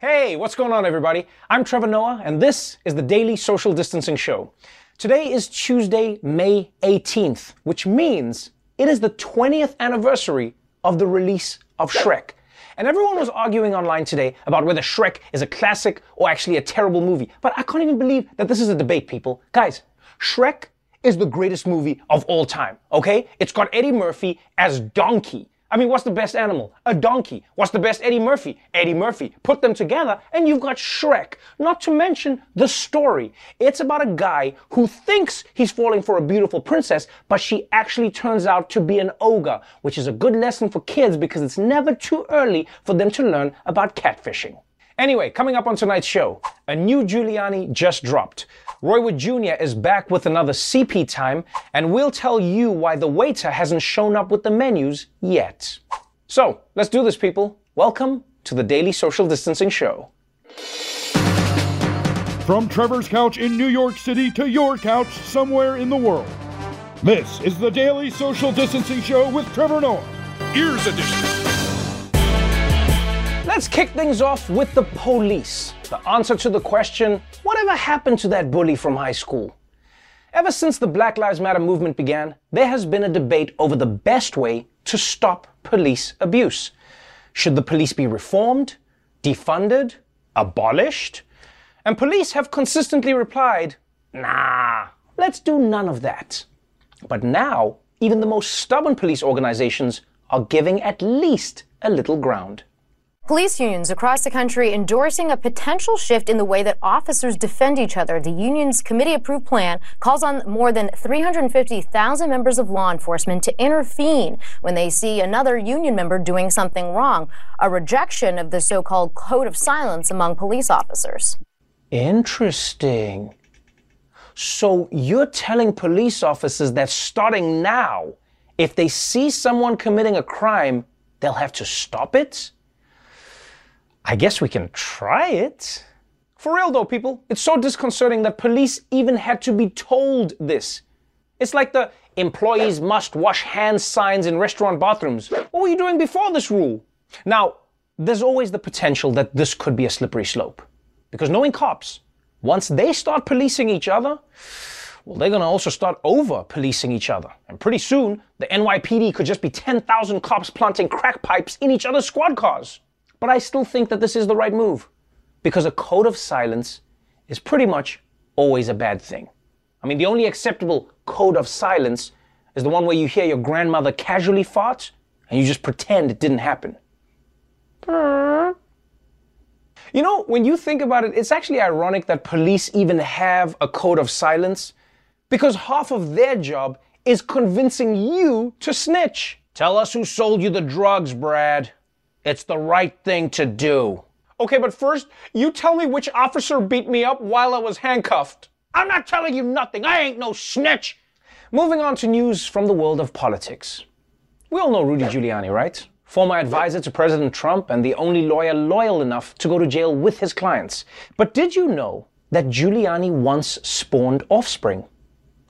Hey, what's going on, everybody? I'm Trevor Noah, and this is the Daily Social Distancing Show. Today is Tuesday, May 18th, which means it is the 20th anniversary of the release of Shrek. And everyone was arguing online today about whether Shrek is a classic or actually a terrible movie. But I can't even believe that this is a debate, people. Guys, Shrek is the greatest movie of all time, okay? It's got Eddie Murphy as Donkey. I mean, what's the best animal? A donkey. What's the best Eddie Murphy? Eddie Murphy. Put them together and you've got Shrek. Not to mention the story. It's about a guy who thinks he's falling for a beautiful princess, but she actually turns out to be an ogre, which is a good lesson for kids because it's never too early for them to learn about catfishing. Anyway, coming up on tonight's show, a new Giuliani just dropped. Roy Wood Jr. is back with another CP time, and we'll tell you why the waiter hasn't shown up with the menus yet. So, let's do this, people. Welcome to the Daily Social Distancing Show. From Trevor's couch in New York City to your couch somewhere in the world, this is the Daily Social Distancing Show with Trevor Noah, Ears Edition. Let's kick things off with the police. The answer to the question, whatever happened to that bully from high school? Ever since the Black Lives Matter movement began, there has been a debate over the best way to stop police abuse. Should the police be reformed, defunded, abolished? And police have consistently replied, nah, let's do none of that. But now, even the most stubborn police organizations are giving at least a little ground. Police unions across the country endorsing a potential shift in the way that officers defend each other. The union's committee-approved plan calls on more than 350,000 members of law enforcement to intervene when they see another union member doing something wrong, a rejection of the so-called code of silence among police officers. Interesting. So you're telling police officers that starting now, if they see someone committing a crime, they'll have to stop it? I guess we can try it. For real though, people, it's so disconcerting that police even had to be told this. It's like the employees must wash hands signs in restaurant bathrooms. What were you doing before this rule? Now, there's always the potential that this could be a slippery slope. Because knowing cops, once they start policing each other, well, they're gonna also start over-policing each other. And pretty soon, the NYPD could just be 10,000 cops planting crack pipes in each other's squad cars. But I still think that this is the right move, because a code of silence is pretty much always a bad thing. I mean, the only acceptable code of silence is the one where you hear your grandmother casually fart and you just pretend it didn't happen. You know, when you think about it, it's actually ironic that police even have a code of silence, because half of their job is convincing you to snitch. Tell us who sold you the drugs, Brad. It's the right thing to do. Okay, but first, you tell me which officer beat me up while I was handcuffed. I'm not telling you nothing. I ain't no snitch. Moving on to news from the world of politics. We all know Rudy Giuliani, right? Former advisor to President Trump and the only lawyer loyal enough to go to jail with his clients. But did you know that Giuliani once spawned offspring?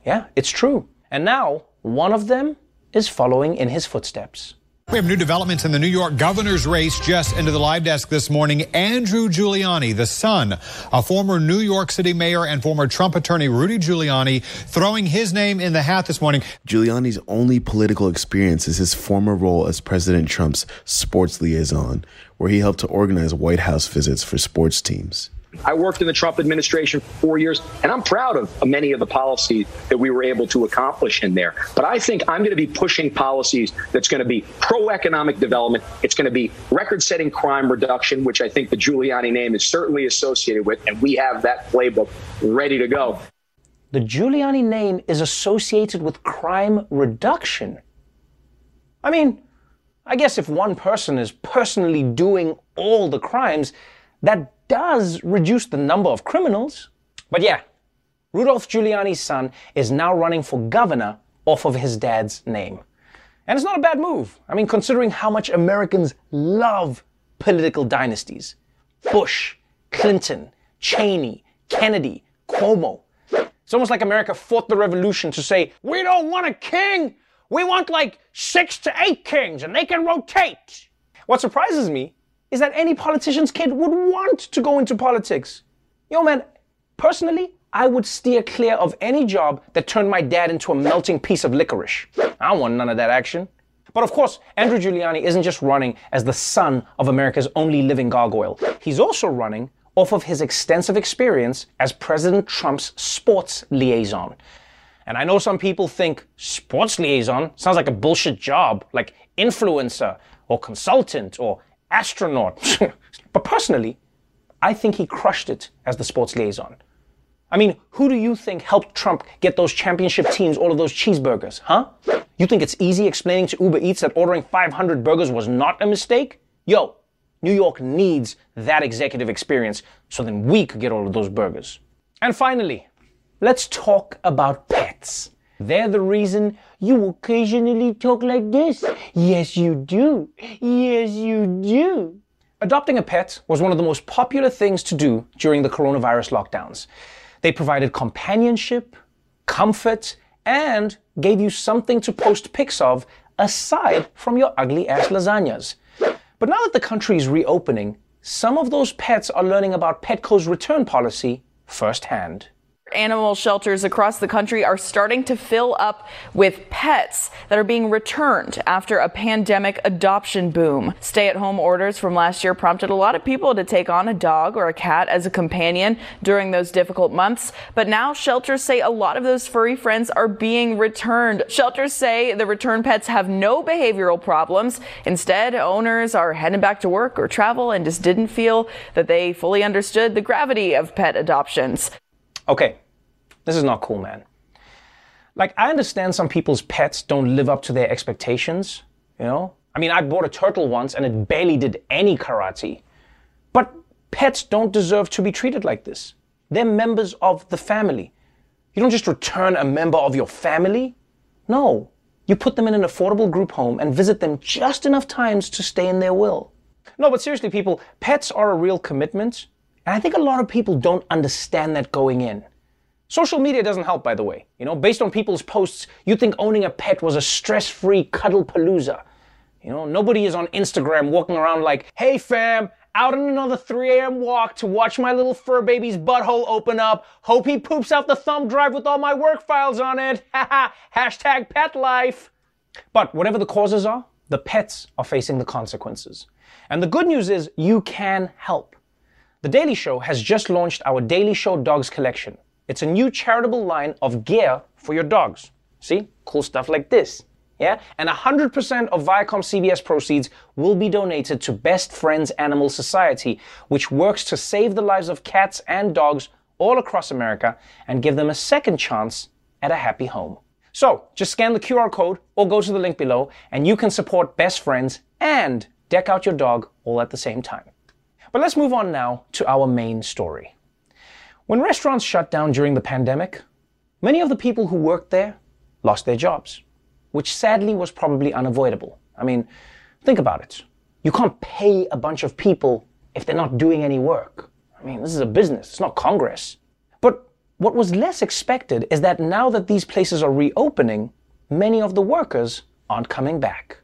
Yeah, it's true. And now, one of them is following in his footsteps. We have new developments in the New York governor's race. Just into the live desk this morning, Andrew Giuliani, the son of former New York City mayor and former Trump attorney Rudy Giuliani, throwing his name in the hat this morning. Giuliani's only political experience is his former role as President Trump's sports liaison, where he helped to organize White House visits for sports teams. I worked in the Trump administration for 4 years, and I'm proud of many of the policies that we were able to accomplish in there. But I think I'm going to be pushing policies that's going to be pro-economic development. It's going to be record-setting crime reduction, which I think the Giuliani name is certainly associated with, and we have that playbook ready to go. The Giuliani name is associated with crime reduction. I mean, I guess if one person is personally doing all the crimes, that does reduce the number of criminals. But yeah, Rudolph Giuliani's son is now running for governor off of his dad's name. And it's not a bad move. I mean, considering how much Americans love political dynasties. Bush, Clinton, Cheney, Kennedy, Cuomo. It's almost like America fought the revolution to say, we don't want a king. We want like 6 to 8 kings and they can rotate. What surprises me is that any politician's kid would want to go into politics. Yo, man, personally, I would steer clear of any job that turned my dad into a melting piece of licorice. I don't want none of that action. But of course, Andrew Giuliani isn't just running as the son of America's only living gargoyle. He's also running off of his extensive experience as President Trump's sports liaison. And I know some people think sports liaison sounds like a bullshit job, like influencer or consultant or astronaut. But personally, I think he crushed it as the sports liaison. I mean, who do you think helped Trump get those championship teams all of those cheeseburgers, huh? You think it's easy explaining to Uber Eats that ordering 500 burgers was not a mistake? Yo, New York needs that executive experience so then we could get all of those burgers. And finally, let's talk about pets. They're the reason you occasionally talk like this. Yes, you do. Yes, you do. Adopting a pet was one of the most popular things to do during the coronavirus lockdowns. They provided companionship, comfort, and gave you something to post pics of aside from your ugly ass lasagnas. But now that the country is reopening, some of those pets are learning about Petco's return policy firsthand. Animal shelters across the country are starting to fill up with pets that are being returned after a pandemic adoption boom. Stay-at-home orders from last year prompted a lot of people to take on a dog or a cat as a companion during those difficult months. But now shelters say a lot of those furry friends are being returned. Shelters say the return pets have no behavioral problems. Instead, owners are heading back to work or travel and just didn't feel that they fully understood the gravity of pet adoptions. Okay, this is not cool, man. Like, I understand some people's pets don't live up to their expectations, you know? I mean, I bought a turtle once and it barely did any karate. But pets don't deserve to be treated like this. They're members of the family. You don't just return a member of your family. No, you put them in an affordable group home and visit them just enough times to stay in their will. No, but seriously, people, pets are a real commitment. And I think a lot of people don't understand that going in. Social media doesn't help, by the way. You know, based on people's posts, you'd think owning a pet was a stress-free cuddlepalooza. You know, nobody is on Instagram walking around like, hey fam, out on another 3 a.m. walk to watch my little fur baby's butthole open up. Hope he poops out the thumb drive with all my work files on it. Haha, hashtag pet life. But whatever the causes are, the pets are facing the consequences. And the good news is you can help. The Daily Show has just launched our Daily Show Dogs collection. It's a new charitable line of gear for your dogs. See? Cool stuff like this. Yeah? And 100% of Viacom CBS proceeds will be donated to Best Friends Animal Society, which works to save the lives of cats and dogs all across America and give them a second chance at a happy home. So, just scan the QR code or go to the link below and you can support Best Friends and deck out your dog all at the same time. But let's move on now to our main story. When restaurants shut down during the pandemic, many of the people who worked there lost their jobs, which sadly was probably unavoidable. I mean, think about it. You can't pay a bunch of people if they're not doing any work. I mean, this is a business, it's not Congress. But what was less expected is that now that these places are reopening, many of the workers aren't coming back.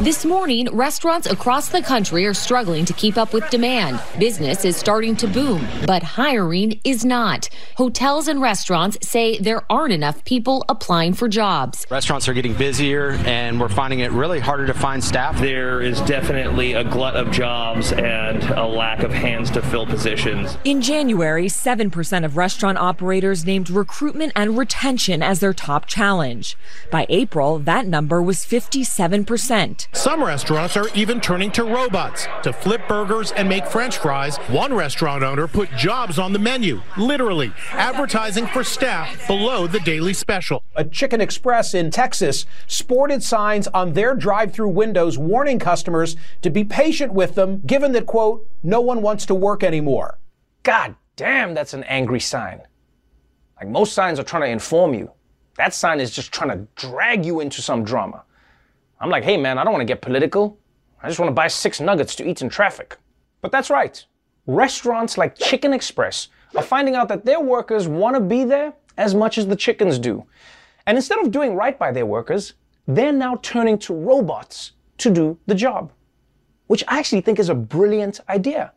This morning, restaurants across the country are struggling to keep up with demand. Business is starting to boom, but hiring is not. Hotels and restaurants say there aren't enough people applying for jobs. Restaurants are getting busier, and we're finding it really harder to find staff. There is definitely a glut of jobs and a lack of hands to fill positions. In January, 7% of restaurant operators named recruitment and retention as their top challenge. By April, that number was 57%. Some restaurants are even turning to robots to flip burgers and make French fries. One restaurant owner put jobs on the menu, literally advertising for staff below the daily special. A Chicken Express in Texas sported signs on their drive-through windows warning customers to be patient with them, given that, quote, no one wants to work anymore. God damn, that's an angry sign. Like, most signs are trying to inform you. That sign is just trying to drag you into some drama. I'm like, hey man, I don't want to get political. I just want to buy 6 nuggets to eat in traffic. But that's right. Restaurants like Chicken Express are finding out that their workers want to be there as much as the chickens do. And instead of doing right by their workers, they're now turning to robots to do the job, which I actually think is a brilliant idea.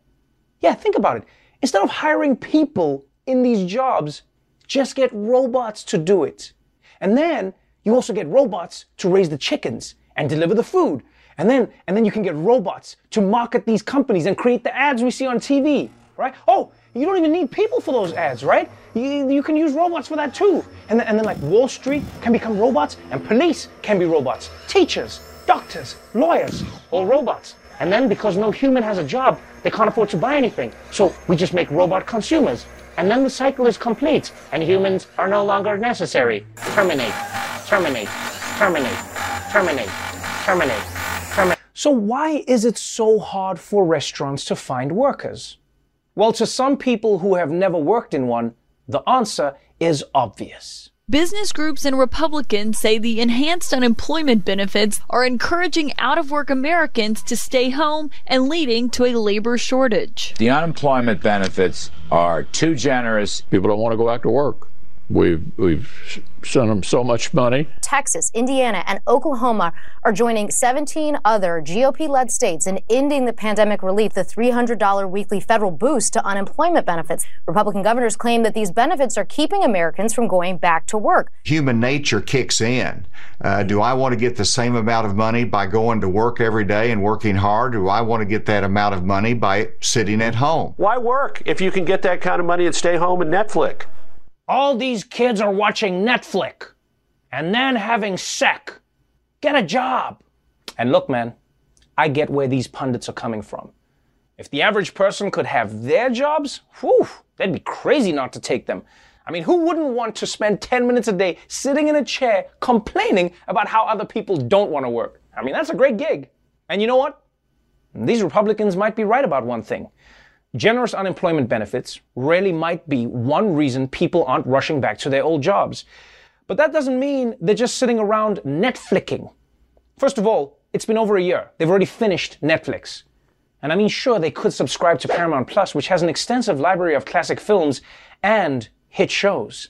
Yeah, think about it. Instead of hiring people in these jobs, just get robots to do it. And then you also get robots to raise the chickens and deliver the food. And then you can get robots to market these companies and create the ads we see on TV, right? Oh, you don't even need people for those ads, right? You can use robots for that too. And then like Wall Street can become robots, and police can be robots. Teachers, doctors, lawyers, all robots. And then because no human has a job, they can't afford to buy anything. So we just make robot consumers. And then the cycle is complete, and humans are no longer necessary. Terminate, terminate, terminate, terminate, terminate, terminate. So why is it so hard for restaurants to find workers? Well, to some people who have never worked in one, the answer is obvious. Business groups and Republicans say the enhanced unemployment benefits are encouraging out-of-work Americans to stay home and leading to a labor shortage. The unemployment benefits are too generous. People don't want to go back to work. We've sent them so much money. Texas, Indiana, and Oklahoma are joining 17 other GOP-led states in ending the pandemic relief, the $300 weekly federal boost to unemployment benefits. Republican governors claim that these benefits are keeping Americans from going back to work. Human nature kicks in. Do I want to get the same amount of money by going to work every day and working hard? Do I want to get that amount of money by sitting at home? Why work if you can get that kind of money and stay home and Netflix? All these kids are watching Netflix and then having sex. Get a job. And look, man, I get where these pundits are coming from. If the average person could have their jobs, whew, they'd be crazy not to take them. I mean, who wouldn't want to spend 10 minutes a day sitting in a chair complaining about how other people don't want to work? I mean, that's a great gig. And you know what? These Republicans might be right about one thing. Generous unemployment benefits really might be one reason people aren't rushing back to their old jobs. But that doesn't mean they're just sitting around Netflixing. First of all, it's been over a year. They've already finished Netflix. And I mean, sure, they could subscribe to Paramount+, which has an extensive library of classic films and hit shows.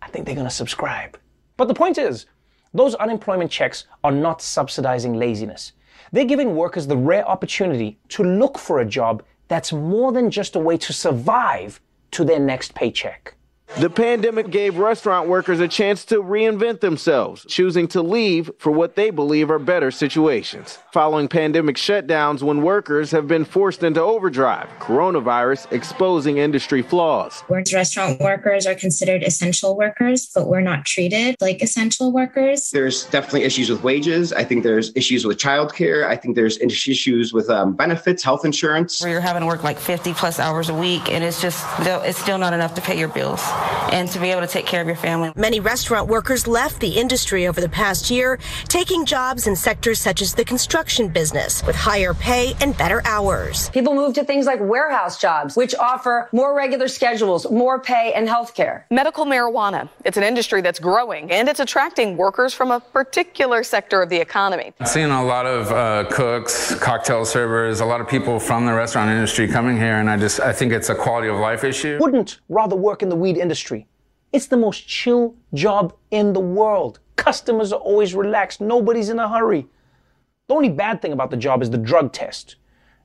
I think they're going to subscribe. But the point is, those unemployment checks are not subsidizing laziness. They're giving workers the rare opportunity to look for a job that's more than just a way to survive to their next paycheck. The pandemic gave restaurant workers a chance to reinvent themselves, choosing to leave for what they believe are better situations. Following pandemic shutdowns when workers have been forced into overdrive, coronavirus exposing industry flaws. Restaurant workers are considered essential workers, but we're not treated like essential workers. There's definitely issues with wages. I think there's issues with childcare. I think there's issues with benefits, health insurance. Where you're having to work like 50 plus hours a week, and it's still not enough to pay your bills and to be able to take care of your family. Many restaurant workers left the industry over the past year, taking jobs in sectors such as the construction business with higher pay and better hours. People moved to things like warehouse jobs, which offer more regular schedules, more pay, and health care. Medical marijuana. It's an industry that's growing, and it's attracting workers from a particular sector of the economy. I'm seeing a lot of cooks, cocktail servers, a lot of people from the restaurant industry coming here, and I think it's a quality of life issue. Wouldn't rather work in the weed industry. It's the most chill job in the world. Customers are always relaxed. Nobody's in a hurry. The only bad thing about the job is the drug test.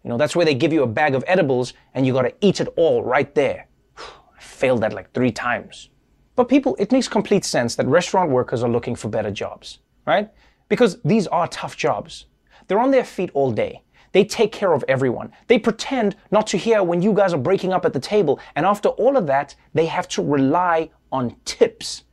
You know, that's where they give you a bag of edibles and you gotta eat it all right there. I failed that like 3 times. But people, it makes complete sense that restaurant workers are looking for better jobs, right? Because these are tough jobs. They're on their feet all day. They take care of everyone. They pretend not to hear when you guys are breaking up at the table. And after all of that, they have to rely on tips.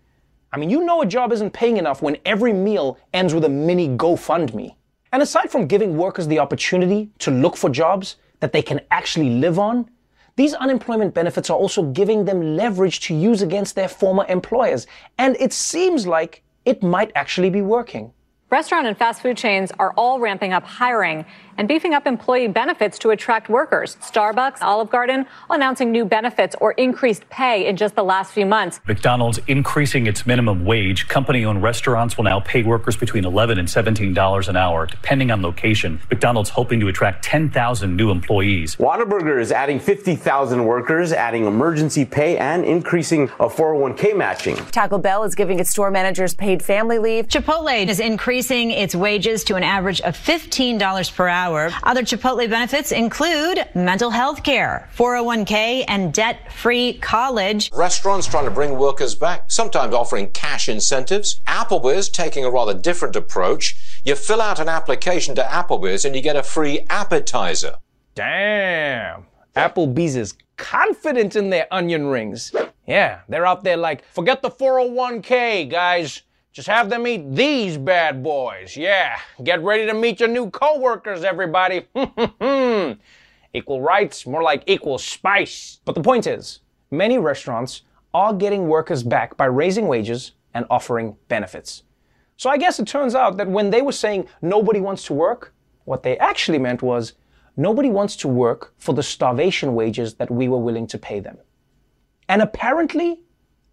I mean, you know a job isn't paying enough when every meal ends with a mini GoFundMe. And aside from giving workers the opportunity to look for jobs that they can actually live on, these unemployment benefits are also giving them leverage to use against their former employers. And it seems like it might actually be working. Restaurant and fast food chains are all ramping up hiring and beefing up employee benefits to attract workers. Starbucks, Olive Garden announcing new benefits or increased pay in just the last few months. McDonald's increasing its minimum wage. Company-owned restaurants will now pay workers between $11 and $17 an hour, depending on location. McDonald's hoping to attract 10,000 new employees. Whataburger is adding 50,000 workers, adding emergency pay and increasing a 401k matching. Taco Bell is giving its store managers paid family leave. Chipotle is increasing its wages to an average of $15 per hour. Other Chipotle benefits include mental health care, 401k, and debt-free college. Restaurants trying to bring workers back, sometimes offering cash incentives. Applebee's taking a rather different approach. You fill out an application to Applebee's and you get a free appetizer. Damn. Applebee's is confident in their onion rings. Yeah, they're out there like, forget the 401k, guys. Just have them eat these bad boys. Yeah, get ready to meet your new co-workers, everybody. Equal rights, more like equal spice. But the point is, many restaurants are getting workers back by raising wages and offering benefits. So I guess it turns out that when they were saying nobody wants to work, what they actually meant was nobody wants to work for the starvation wages that we were willing to pay them. And apparently,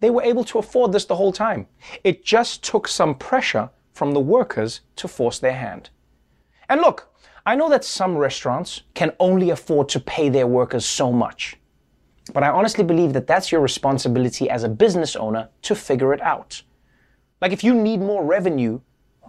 they were able to afford this the whole time. It just took some pressure from the workers to force their hand. And look, I know that some restaurants can only afford to pay their workers so much, but I honestly believe that that's your responsibility as a business owner to figure it out. Like if you need more revenue,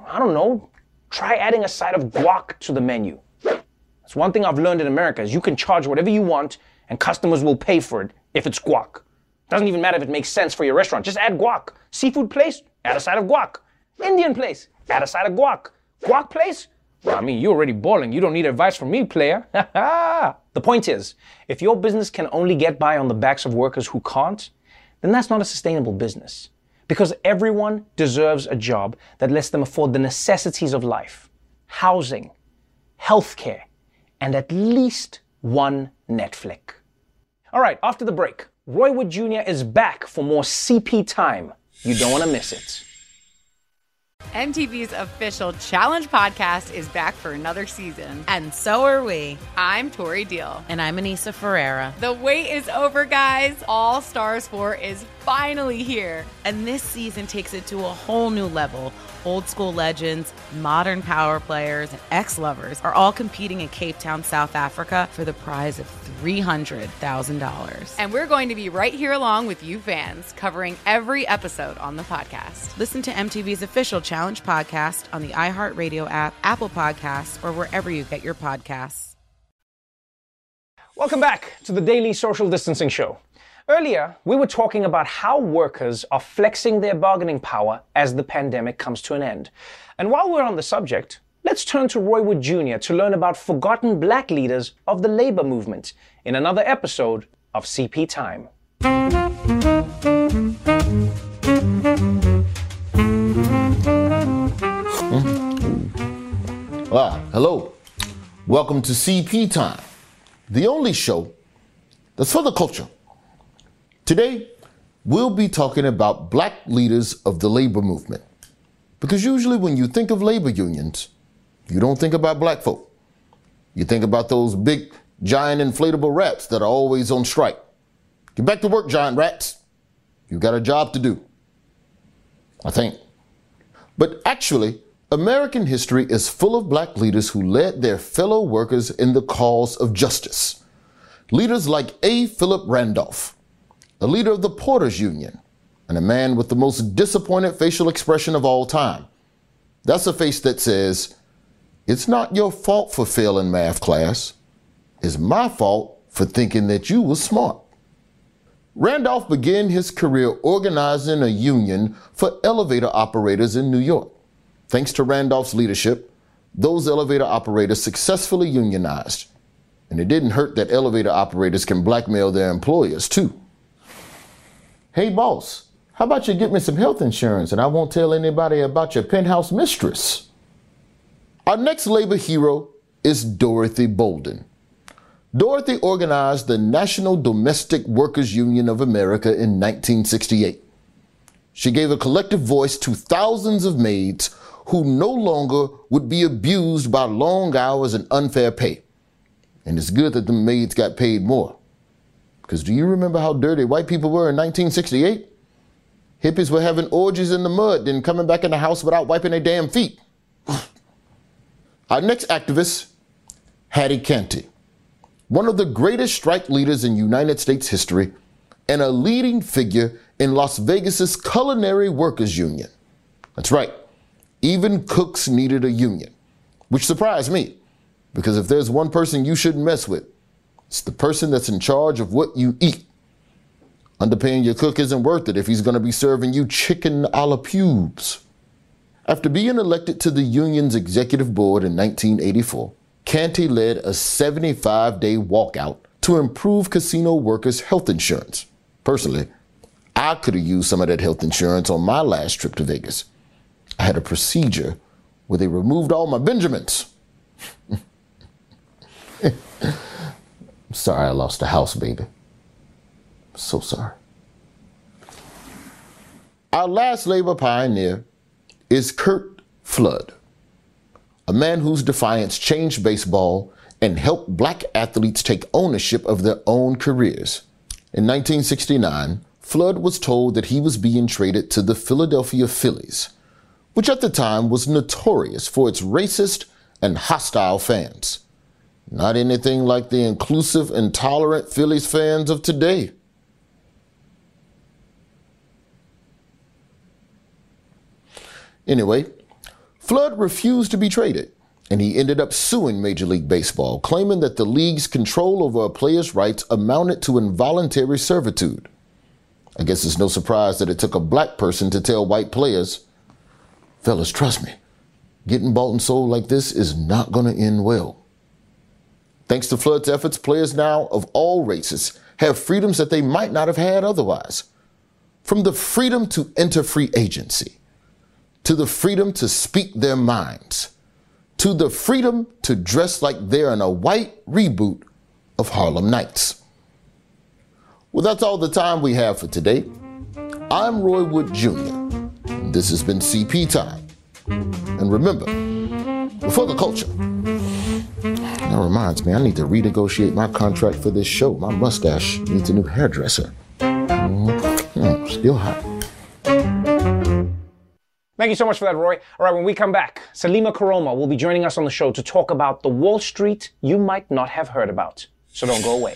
I don't know, try adding a side of guac to the menu. That's one thing I've learned in America is you can charge whatever you want and customers will pay for it if it's guac. Doesn't even matter if it makes sense for your restaurant. Just add guac. Seafood place, add a side of guac. Indian place, add a side of guac. Guac place? Well, I mean, you're already boiling. You don't need advice from me, player. The point is, if your business can only get by on the backs of workers who can't, then that's not a sustainable business. Because everyone deserves a job that lets them afford the necessities of life. Housing, healthcare, and at least one Netflix. All right, after the break, Roy Wood Jr. is back for more CP time. You don't want to miss it. MTV's official Challenge podcast is back for another season. And so are we. I'm Tori Deal. And I'm Anissa Ferreira. The wait is over, guys. All Stars 4 is finally here. And this season takes it to a whole new level. Old school legends, modern power players, and ex-lovers are all competing in Cape Town, South Africa for the prize of $300,000. And we're going to be right here along with you fans, covering every episode on the podcast. Listen to MTV's official Challenge podcast on the iHeartRadio app, Apple Podcasts, or wherever you get your podcasts. Welcome back to the Daily Social Distancing Show. Earlier, we were talking about how workers are flexing their bargaining power as the pandemic comes to an end. And while we're on the subject, let's turn to Roy Wood Jr. to learn about forgotten black leaders of the labor movement in another episode of CP Time. Hello. Welcome to CP Time, the only show that's for the culture. Today, we'll be talking about black leaders of the labor movement. Because usually when you think of labor unions, you don't think about black folk. You think about those big, giant inflatable rats that are always on strike. Get back to work, giant rats. You got a job to do, I think. But actually, American history is full of black leaders who led their fellow workers in the cause of justice. Leaders like A. Philip Randolph, the leader of the Porters Union, and a man with the most disappointed facial expression of all time. That's a face that says, It's not your fault for failing math class. It's my fault for thinking that you were smart. Randolph began his career organizing a union for elevator operators in New York. Thanks to Randolph's leadership, those elevator operators successfully unionized. And it didn't hurt that elevator operators can blackmail their employers, too. Hey, boss, how about you get me some health insurance and I won't tell anybody about your penthouse mistress? Our next labor hero is Dorothy Bolden. Dorothy organized the National Domestic Workers Union of America in 1968. She gave a collective voice to thousands of maids who no longer would be abused by long hours and unfair pay. And it's good that the maids got paid more. Because do you remember how dirty white people were in 1968? Hippies were having orgies in the mud, then coming back in the house without wiping their damn feet. Our next activist, Hattie Canty, one of the greatest strike leaders in United States history and a leading figure in Las Vegas's Culinary Workers Union. That's right, even cooks needed a union, which surprised me. Because if there's one person you shouldn't mess with, it's the person that's in charge of what you eat. Underpaying your cook isn't worth it if he's going to be serving you chicken a la pubes. After being elected to the union's executive board in 1984, Canty led a 75-day walkout to improve casino workers' health insurance. Personally, I could have used some of that health insurance on my last trip to Vegas. I had a procedure where they removed all my Benjamins. I'm sorry I lost the house, baby. I'm so sorry. Our last labor pioneer is Kurt Flood, a man whose defiance changed baseball and helped black athletes take ownership of their own careers. In 1969, Flood was told that he was being traded to the Philadelphia Phillies, which at the time was notorious for its racist and hostile fans. Not anything like the inclusive and tolerant Phillies fans of today. Anyway, Flood refused to be traded, and he ended up suing Major League Baseball, claiming that the league's control over a player's rights amounted to involuntary servitude. I guess it's no surprise that it took a black person to tell white players, fellas, trust me, getting bought and sold like this is not going to end well. Thanks to Flood's efforts, players now of all races have freedoms that they might not have had otherwise. From the freedom to enter free agency, to the freedom to speak their minds, to the freedom to dress like they're in a white reboot of Harlem Nights. Well, that's all the time we have for today. I'm Roy Wood Jr. This has been CP Time. And remember, before the culture, that reminds me, I need to renegotiate my contract for this show. My mustache needs a new hairdresser. Still hot. Thank you so much for that, Roy. All right, when we come back, Salima Koroma will be joining us on the show to talk about the Wall Street you might not have heard about. So don't go away.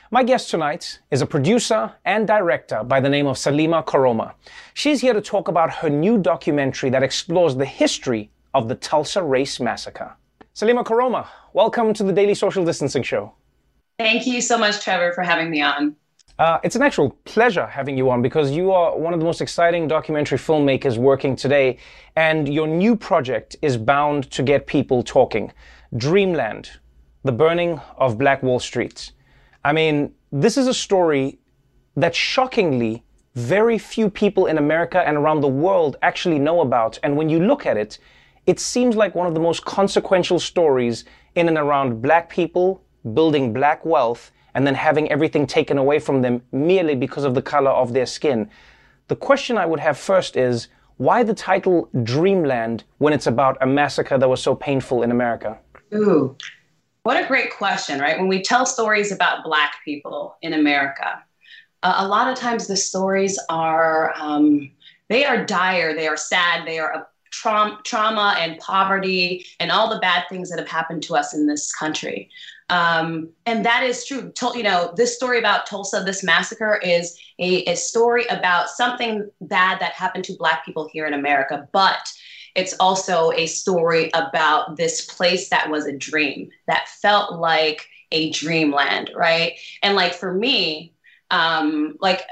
My guest tonight is a producer and director by the name of Salima Koroma. She's here to talk about her new documentary that explores the history of the Tulsa Race Massacre. Salima Koroma, welcome to the Daily Social Distancing Show. Thank you so much, Trevor, for having me on. It's an actual pleasure having you on because you are one of the most exciting documentary filmmakers working today, and your new project is bound to get people talking. Dreamland, the burning of Black Wall Street. I mean, this is a story that shockingly very few people in America and around the world actually know about, and when you look at it, it seems like one of the most consequential stories in and around black people building black wealth and then having everything taken away from them merely because of the color of their skin. The question I would have first is, why the title Dreamland when it's about a massacre that was so painful in America? Ooh, what a great question, right? When we tell stories about Black people in America, a lot of times the stories are, they are dire, they are sad, they are trauma and poverty and all the bad things that have happened to us in this country. And that is true. You know, this story about Tulsa, this massacre is a story about something bad that happened to Black people here in America, but it's also a story about this place that was a dream, that felt like a dreamland, right? And like for me, like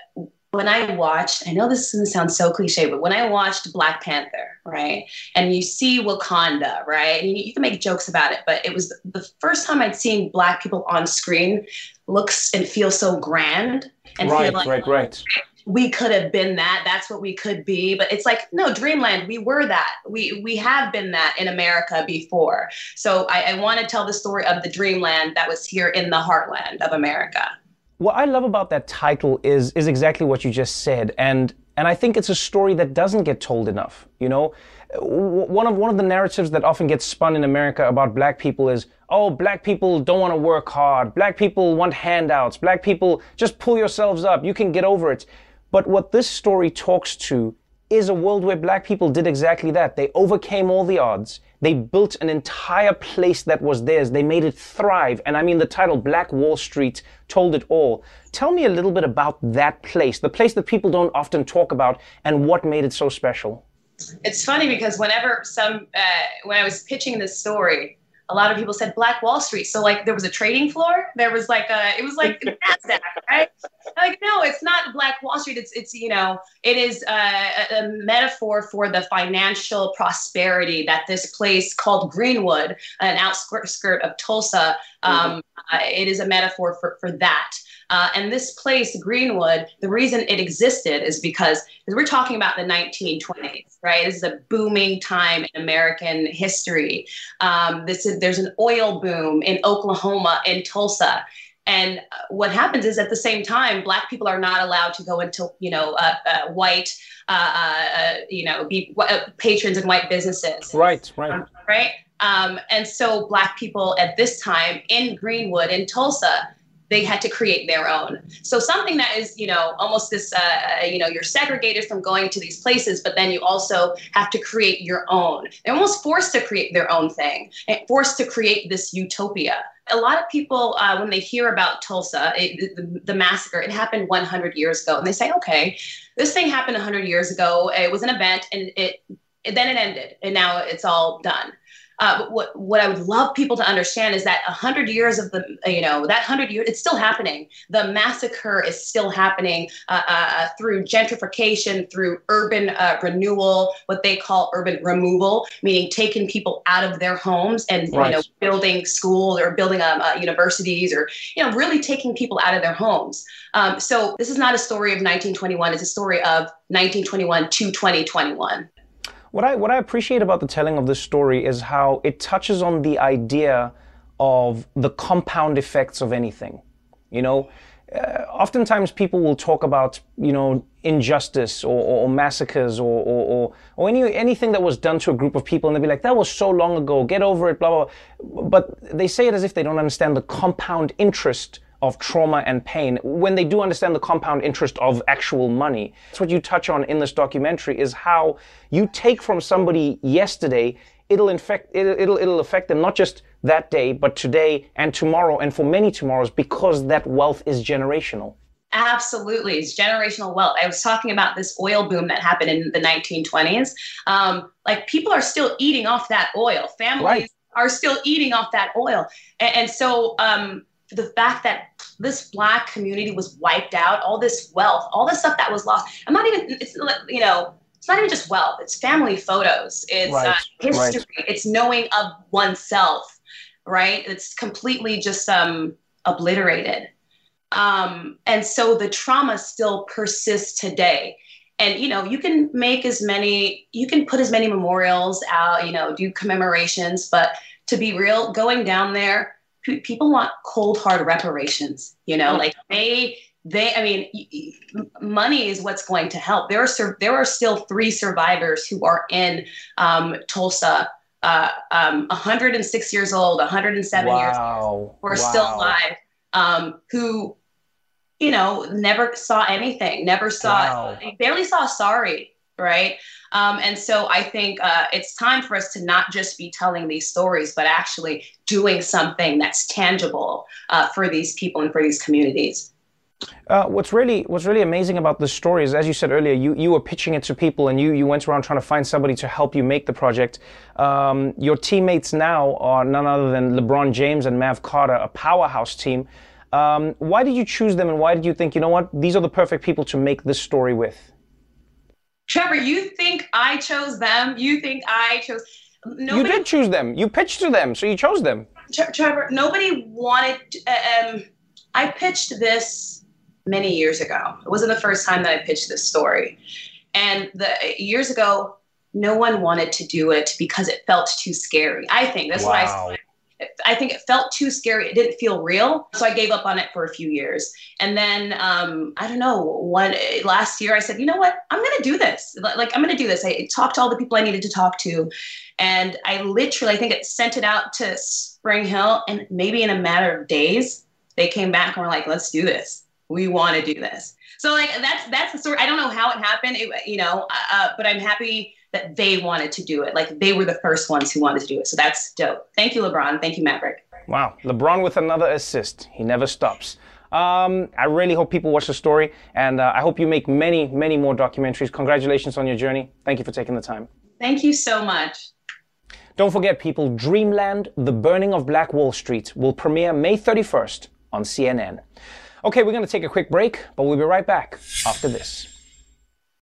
when I watched, I know this sounds so cliche, but when I watched Black Panther, right? And you see Wakanda, right? And you can make jokes about it, but it was the first time I'd seen Black people on screen looks and feel so grand and feel like, we could have been that. That's what we could be. But it's like, no, Dreamland, we were that. We have been that in America before. So I want to tell the story of the Dreamland that was here in the heartland of America. What I love about that title is exactly what you just said. And I think it's a story that doesn't get told enough. You know, one of the narratives that often gets spun in America about Black people is, oh, Black people don't want to work hard. Black people want handouts. Black people, just pull yourselves up. You can get over it. But what this story talks to is a world where Black people did exactly that. They overcame all the odds. They built an entire place that was theirs. They made it thrive. And I mean, the title Black Wall Street told it all. Tell me a little bit about that place, the place that people don't often talk about, and what made it so special. It's funny because whenever when I was pitching this story, a lot of people said Black Wall Street. So like there was a trading floor. There was like it was like NASDAQ, right? I'm like, no, it's not Black Wall Street. It's you know, it is a metaphor for the financial prosperity that this place called Greenwood, an outskirt of Tulsa, it is a metaphor for that. And this place, Greenwood, the reason it existed is because we're talking about the 1920s, right? This is a booming time in American history. There's an oil boom in Oklahoma, in Tulsa. And what happens is at the same time, Black people are not allowed to go into, you know, white, you know, be patrons in white businesses. Right. And so Black people at this time in Greenwood, in Tulsa, they had to create their own. So something that is, you know, almost this, you know, you're segregated from going to these places, but then you also have to create your own. They're almost forced to create their own thing and forced to create this utopia. A lot of people, when they hear about Tulsa, the massacre, it happened 100 years ago. And they say, okay, this thing happened 100 years ago. It was an event and then it ended. And now it's all done. But what I would love people to understand is that 100 years of the, you know, that 100 years, it's still happening. The massacre is still happening through gentrification, through urban renewal, what they call urban removal, meaning taking people out of their homes and, you know, building schools or building universities or, you know, really taking people out of their homes. So this is not a story of 1921. It's a story of 1921 to 2021. What I appreciate about the telling of this story is how it touches on the idea of the compound effects of anything. You know, oftentimes people will talk about, you know, injustice or massacres or anything that was done to a group of people, and they'll be like, that was so long ago, get over it, blah, blah, blah. But they say it as if they don't understand the compound interest of trauma and pain, when they do understand the compound interest of actual money. That's what you touch on in this documentary, is how you take from somebody yesterday, it'll affect them not just that day, but today and tomorrow and for many tomorrows, because that wealth is generational. Absolutely. It's generational wealth. I was talking about this oil boom that happened in the 1920s. Like people are still eating off that oil. Families are still eating off that oil. And so, the fact that this Black community was wiped out, all this wealth, all the stuff that was lost. I'm not even, it's, you know, it's not even just wealth. It's family photos. It's history. It's knowing of oneself, right? It's completely just obliterated. And so the trauma still persists today. And, you know, you can make as many, you can put as many memorials out, you know, do commemorations, but to be real, going down there, people want cold, hard reparations, you know, like they, I mean, money is what's going to help. There are still 3 survivors who are in Tulsa, 106 years old, 107 years old, who are still alive, who, you know, never saw anything, they barely saw sorry. Right. And so I think it's time for us to not just be telling these stories, but actually doing something that's tangible for these people and for these communities. What's really amazing about this story is, as you said earlier, you were pitching it to people and you went around trying to find somebody to help you make the project. Your teammates now are none other than LeBron James and Mav Carter, a powerhouse team. Why did you choose them, and why did you think, you know what, these are the perfect people to make this story with? Trevor, you think I chose them? You think I chose... Nobody... You did choose them. You pitched to them, so you chose them. Trevor, nobody wanted... I pitched this many years ago. It wasn't the first time that I pitched this story. And years ago, no one wanted to do it because it felt too scary. I think that's why I think it felt too scary. It didn't feel real. So I gave up on it for a few years. And then, I don't know, last year I said, you know what, I'm going to do this. Like, I'm going to do this. I talked to all the people I needed to talk to. And I literally, I think it sent it out to Spring Hill. And maybe in a matter of days, they came back and were like, let's do this. We want to do this. So like, that's the story. I don't know how it happened, but I'm happy that they wanted to do it. Like, they were the first ones who wanted to do it. So that's dope. Thank you, LeBron. Thank you, Maverick. Wow. LeBron with another assist. He never stops. I really hope people watch the story, and I hope you make many, many more documentaries. Congratulations on your journey. Thank you for taking the time. Thank you so much. Don't forget, people, Dreamland, The Burning of Black Wall Street will premiere May 31st on CNN. Okay, we're going to take a quick break, but we'll be right back after this.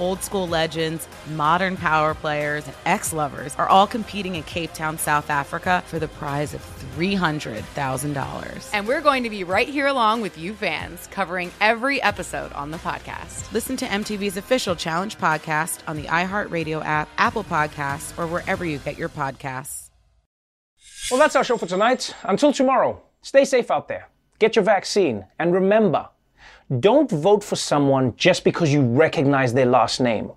Old school legends, modern power players, and ex-lovers are all competing in Cape Town, South Africa for the prize of $300,000. And we're going to be right here along with you fans, covering every episode on the podcast. Listen to MTV's official Challenge podcast on the iHeartRadio app, Apple Podcasts, or wherever you get your podcasts. Well, that's our show for tonight. Until tomorrow, stay safe out there. Get your vaccine. And remember, don't vote for someone just because you recognize their last name.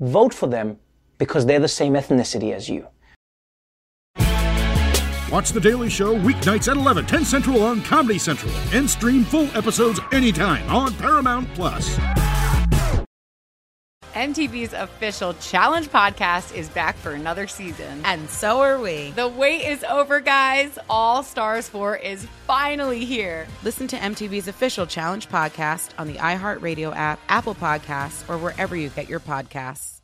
Vote for them because they're the same ethnicity as you. Watch The Daily Show weeknights at 11, 10 Central on Comedy Central. And stream full episodes anytime on Paramount+. MTV's official Challenge podcast is back for another season. And so are we. The wait is over, guys. All Stars 4 is finally here. Listen to MTV's official Challenge podcast on the iHeartRadio app, Apple Podcasts, or wherever you get your podcasts.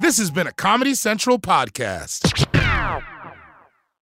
This has been a Comedy Central podcast.